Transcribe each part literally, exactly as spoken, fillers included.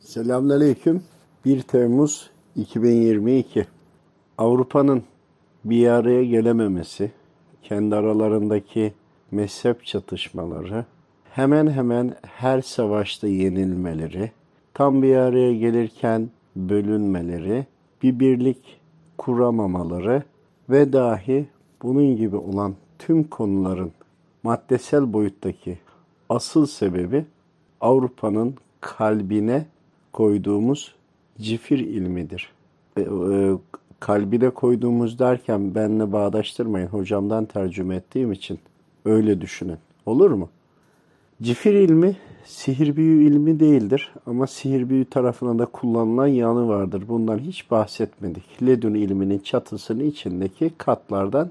Selamünaleyküm. bir Temmuz iki bin yirmi iki. Avrupa'nın bir araya gelememesi, kendi aralarındaki mezhep çatışmaları, hemen hemen her savaşta yenilmeleri, tam bir araya gelirken bölünmeleri, bir birlik kuramamaları ve dahi bunun gibi olan tüm konuların maddesel boyuttaki asıl sebebi Avrupa'nın kalbine koyduğumuz cifir ilmidir. E, e, kalbine koyduğumuz derken benle bağdaştırmayın. Hocamdan tercüme ettiğim için öyle düşünün. Olur mu? Cifir ilmi sihir büyü ilmi değildir ama sihir büyü tarafına da kullanılan yanı vardır. Bundan hiç bahsetmedik. Ledün ilminin çatısının içindeki katlardan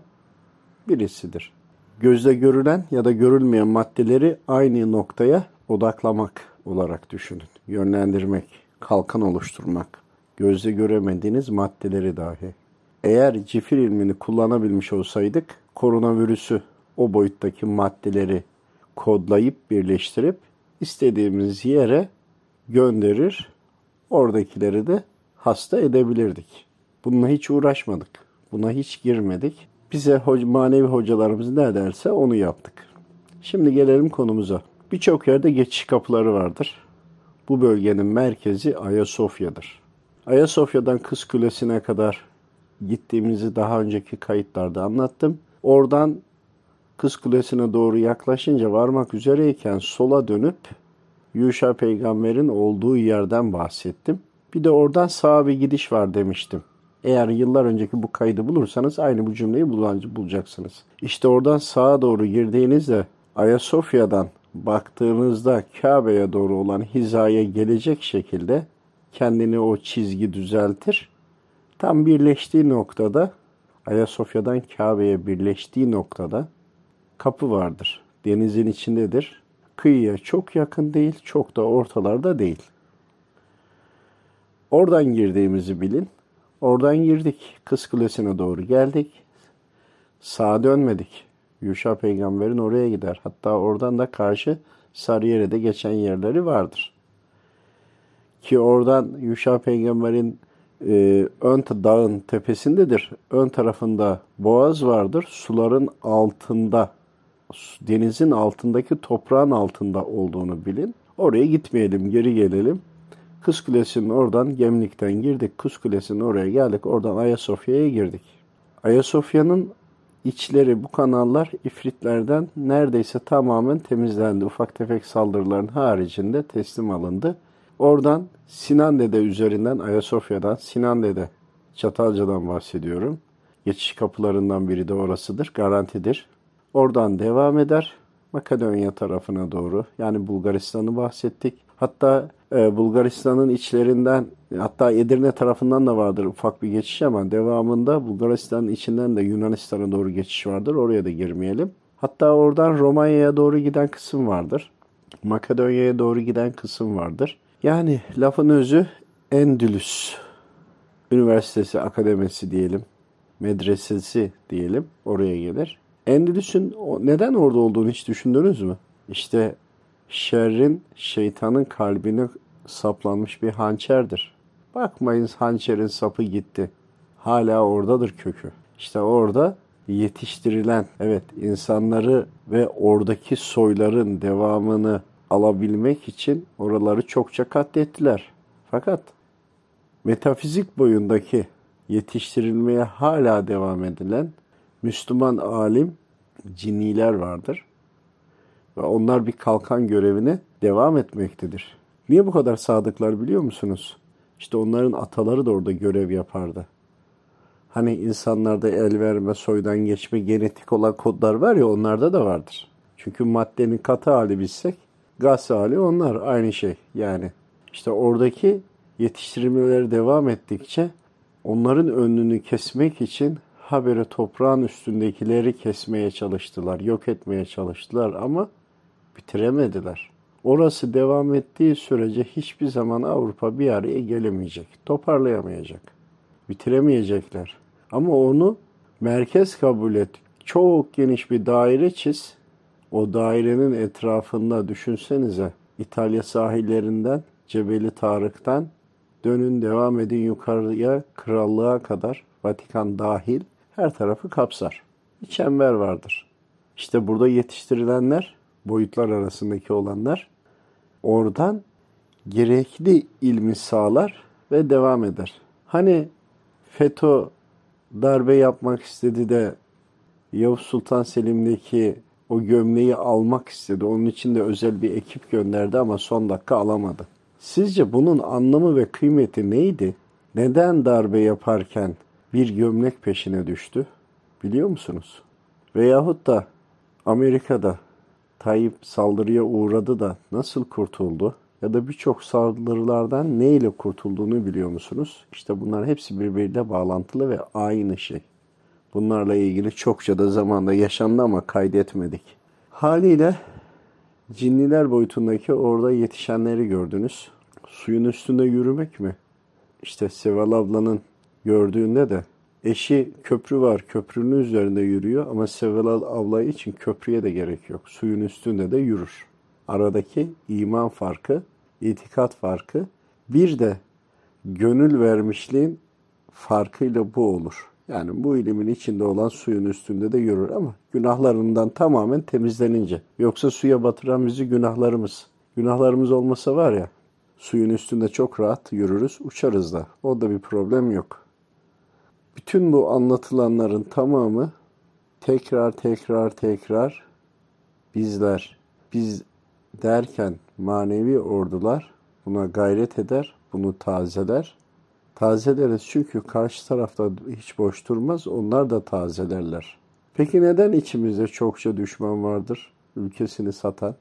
birisidir. Gözle görülen ya da görülmeyen maddeleri aynı noktaya odaklamak olarak düşünün. Yönlendirmek, kalkan oluşturmak, gözle göremediğiniz maddeleri dahi. Eğer cifir ilmini kullanabilmiş olsaydık, koronavirüsü, o boyuttaki maddeleri kodlayıp birleştirip istediğimiz yere gönderir, oradakileri de hasta edebilirdik. Bununla hiç uğraşmadık, buna hiç girmedik. Bize manevi hocalarımız ne derse onu yaptık. Şimdi gelelim konumuza. Birçok yerde geçiş kapıları vardır. Bu bölgenin merkezi Ayasofya'dır. Ayasofya'dan Kız Kulesi'ne kadar gittiğimizi daha önceki kayıtlarda anlattım. Oradan Kız Kulesi'ne doğru yaklaşınca varmak üzereyken sola dönüp Yuşa Peygamber'in olduğu yerden bahsettim. Bir de oradan sağa bir gidiş var demiştim. Eğer yıllar önceki bu kaydı bulursanız aynı bu cümleyi bulacaksınız. İşte oradan sağa doğru girdiğinizde Ayasofya'dan baktığınızda Kabe'ye doğru olan hizaya gelecek şekilde kendini o çizgi düzeltir. Tam birleştiği noktada, Ayasofya'dan Kabe'ye birleştiği noktada kapı vardır. Denizin içindedir. Kıyıya çok yakın değil, çok da ortalarda değil. Oradan girdiğimizi bilin. Oradan girdik. Kız Kulesi'ne doğru geldik. Sağa dönmedik. Yuşa Peygamber'in oraya gider. Hatta oradan da karşı Sarıyer'e de geçen yerleri vardır. Ki oradan Yuşa Peygamber'in e, ön dağın tepesindedir. Ön tarafında boğaz vardır. Suların altında, denizin altındaki toprağın altında olduğunu bilin. Oraya gitmeyelim, geri gelelim. Kız Kulesi'nin oradan, Gemlik'ten girdik. Kız Kulesi'nin oraya geldik. Oradan Ayasofya'ya girdik. Ayasofya'nın İçleri, bu kanallar ifritlerden neredeyse tamamen temizlendi. Ufak tefek saldırıların haricinde teslim alındı. Oradan Sinanide üzerinden, Ayasofya'dan Sinanide, Çatalca'dan bahsediyorum. Geçiş kapılarından biri de orasıdır, garantidir. Oradan devam eder Makedonya tarafına doğru. Yani Bulgaristan'ı bahsettik. Hatta e, Bulgaristan'ın içlerinden, hatta Edirne tarafından da vardır ufak bir geçiş ama devamında Bulgaristan'ın içinden de Yunanistan'a doğru geçiş vardır. Oraya da girmeyelim. Hatta oradan Romanya'ya doğru giden kısım vardır. Makedonya'ya doğru giden kısım vardır. Yani lafın özü Endülüs Üniversitesi, Akademisi diyelim, medresesi diyelim oraya gelir. Endülüs'ün neden orada olduğunu hiç düşündünüz mü? İşte şerrin, şeytanın kalbine saplanmış bir hançerdir. Bakmayınız hançerin sapı gitti. Hala oradadır kökü. İşte orada yetiştirilen, evet, insanları ve oradaki soyların devamını alabilmek için oraları çokça katlettiler. Fakat metafizik boyundaki yetiştirilmeye hala devam edilen Müslüman alim cinniler vardır. Ve onlar bir kalkan görevine devam etmektedir. Niye bu kadar sadıklar biliyor musunuz? İşte onların ataları da orada görev yapardı. Hani insanlarda el verme, soydan geçme, genetik olan kodlar var ya, onlarda da vardır. Çünkü maddenin katı hali bilsek, gaz hali onlar aynı şey yani. İşte oradaki yetiştirmeleri devam ettikçe onların önünü kesmek için habire toprağın üstündekileri kesmeye çalıştılar, yok etmeye çalıştılar ama bitiremediler. Orası devam ettiği sürece hiçbir zaman Avrupa bir araya gelemeyecek, toparlayamayacak, bitiremeyecekler. Ama onu merkez kabul et, çok geniş bir daire çiz, o dairenin etrafında düşünsenize İtalya sahillerinden Cebeli Tarık'tan dönün devam edin yukarıya krallığa kadar Vatikan dahil her tarafı kapsar. Bir çember vardır. İşte burada yetiştirilenler, boyutlar arasındaki olanlar oradan gerekli ilmi sağlar ve devam eder. Hani FETÖ darbe yapmak istedi de Yavuz Sultan Selim'deki o gömleği almak istedi. Onun için de özel bir ekip gönderdi ama son dakika alamadı. Sizce bunun anlamı ve kıymeti neydi? Neden darbe yaparken bir gömlek peşine düştü? Biliyor musunuz? Veyahut da Amerika'da Tayyip saldırıya uğradı da nasıl kurtuldu? Ya da birçok saldırılardan neyle kurtulduğunu biliyor musunuz? İşte bunlar hepsi birbiriyle bağlantılı ve aynı şey. Bunlarla ilgili çokça da zamanda yaşandı ama kaydetmedik. Haliyle cinniler boyutundaki orada yetişenleri gördünüz. Suyun üstünde yürümek mi? İşte Seval ablanın gördüğünde de eşi köprü var, köprünün üzerinde yürüyor ama Seval abla için köprüye de gerek yok. Suyun üstünde de yürür. Aradaki iman farkı, itikat farkı, bir de gönül vermişliğin farkıyla bu olur. Yani bu ilimin içinde olan suyun üstünde de yürür ama günahlarından tamamen temizlenince. Yoksa suya batıran bizi günahlarımız. Günahlarımız olmasa var ya, suyun üstünde çok rahat yürürüz, uçarız da. O da bir problem yok. Bütün bu anlatılanların tamamı tekrar tekrar tekrar bizler, biz derken manevi ordular buna gayret eder, bunu tazeler. Tazeleriz çünkü karşı tarafta hiç boş durmaz, onlar da tazelerler. Peki neden içimizde çokça düşman vardır, ülkesini satan?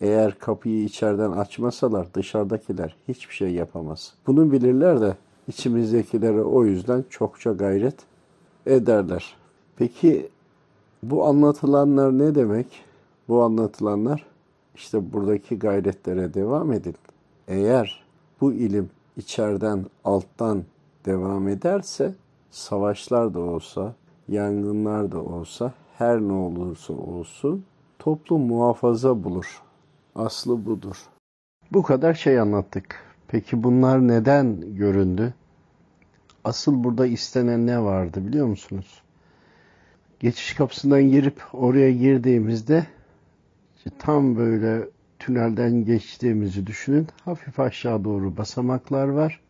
Eğer kapıyı içeriden açmasalar dışarıdakiler hiçbir şey yapamaz. Bunu bilirler de içimizdekilere o yüzden çokça gayret ederler. Peki bu anlatılanlar ne demek? Bu anlatılanlar işte buradaki gayretlere devam edin. Eğer bu ilim İçeriden, alttan devam ederse savaşlar da olsa, yangınlar da olsa, her ne olursa olsun toplum muhafaza bulur. Aslı budur. Bu kadar şey anlattık. Peki bunlar neden göründü? Asıl burada istenen ne vardı biliyor musunuz? Geçiş kapısından girip oraya girdiğimizde tam böyle tünelden geçtiğimizi düşünün. Hafif aşağı doğru basamaklar var.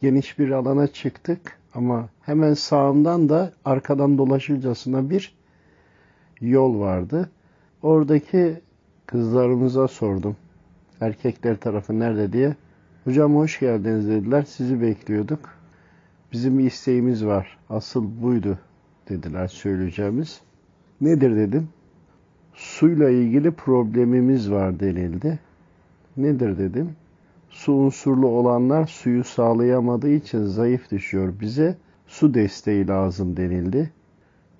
Geniş bir alana çıktık ama hemen sağından da arkadan dolaşırcasına bir yol vardı. Oradaki kızlarımıza sordum. Erkekler tarafı nerede diye. Hocam hoş geldiniz dediler. Sizi bekliyorduk. Bizim bir isteğimiz var. Asıl buydu dediler söyleyeceğimiz. Nedir dedim. Suyla ilgili problemimiz var denildi. Nedir dedim. Su unsurlu olanlar suyu sağlayamadığı için zayıf düşüyor. Bize su desteği lazım denildi.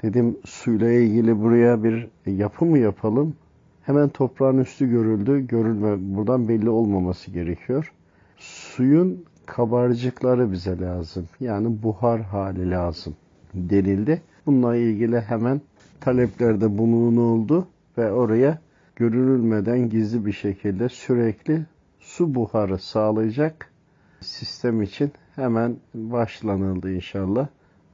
Dedim suyla ilgili buraya bir yapı mı yapalım? Hemen toprağın üstü görüldü. Görülme, buradan belli olmaması gerekiyor. Suyun kabarcıkları bize lazım. Yani buhar hali lazım denildi. Bununla ilgili hemen taleplerde bulunuldu. Ve oraya görülmeden gizli bir şekilde sürekli su buharı sağlayacak sistem için hemen başlanıldı inşallah.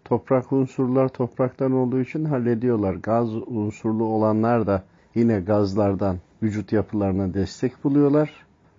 Toprak unsurlar topraktan olduğu için hallediyorlar. Gaz unsurlu olanlar da yine gazlardan vücut yapılarına destek buluyorlar.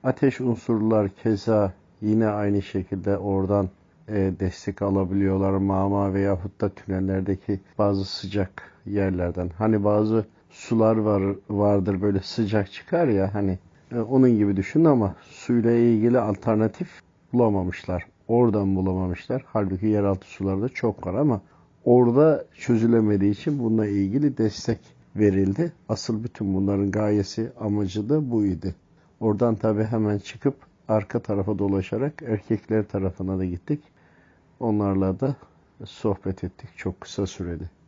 Ateş unsurlar keza yine aynı şekilde oradan destek alabiliyorlar. Mama veyahut da tünellerdeki bazı sıcak yerlerden. Hani bazı sular var vardır böyle sıcak çıkar ya hani e, onun gibi düşün ama suyla ilgili alternatif bulamamışlar. Oradan bulamamışlar. Halbuki yeraltı sularda çok var ama orada çözülemediği için bununla ilgili destek verildi. Asıl bütün bunların gayesi, amacı da buydu. Oradan tabii hemen çıkıp arka tarafa dolaşarak erkekler tarafına da gittik. Onlarla da sohbet ettik çok kısa sürede.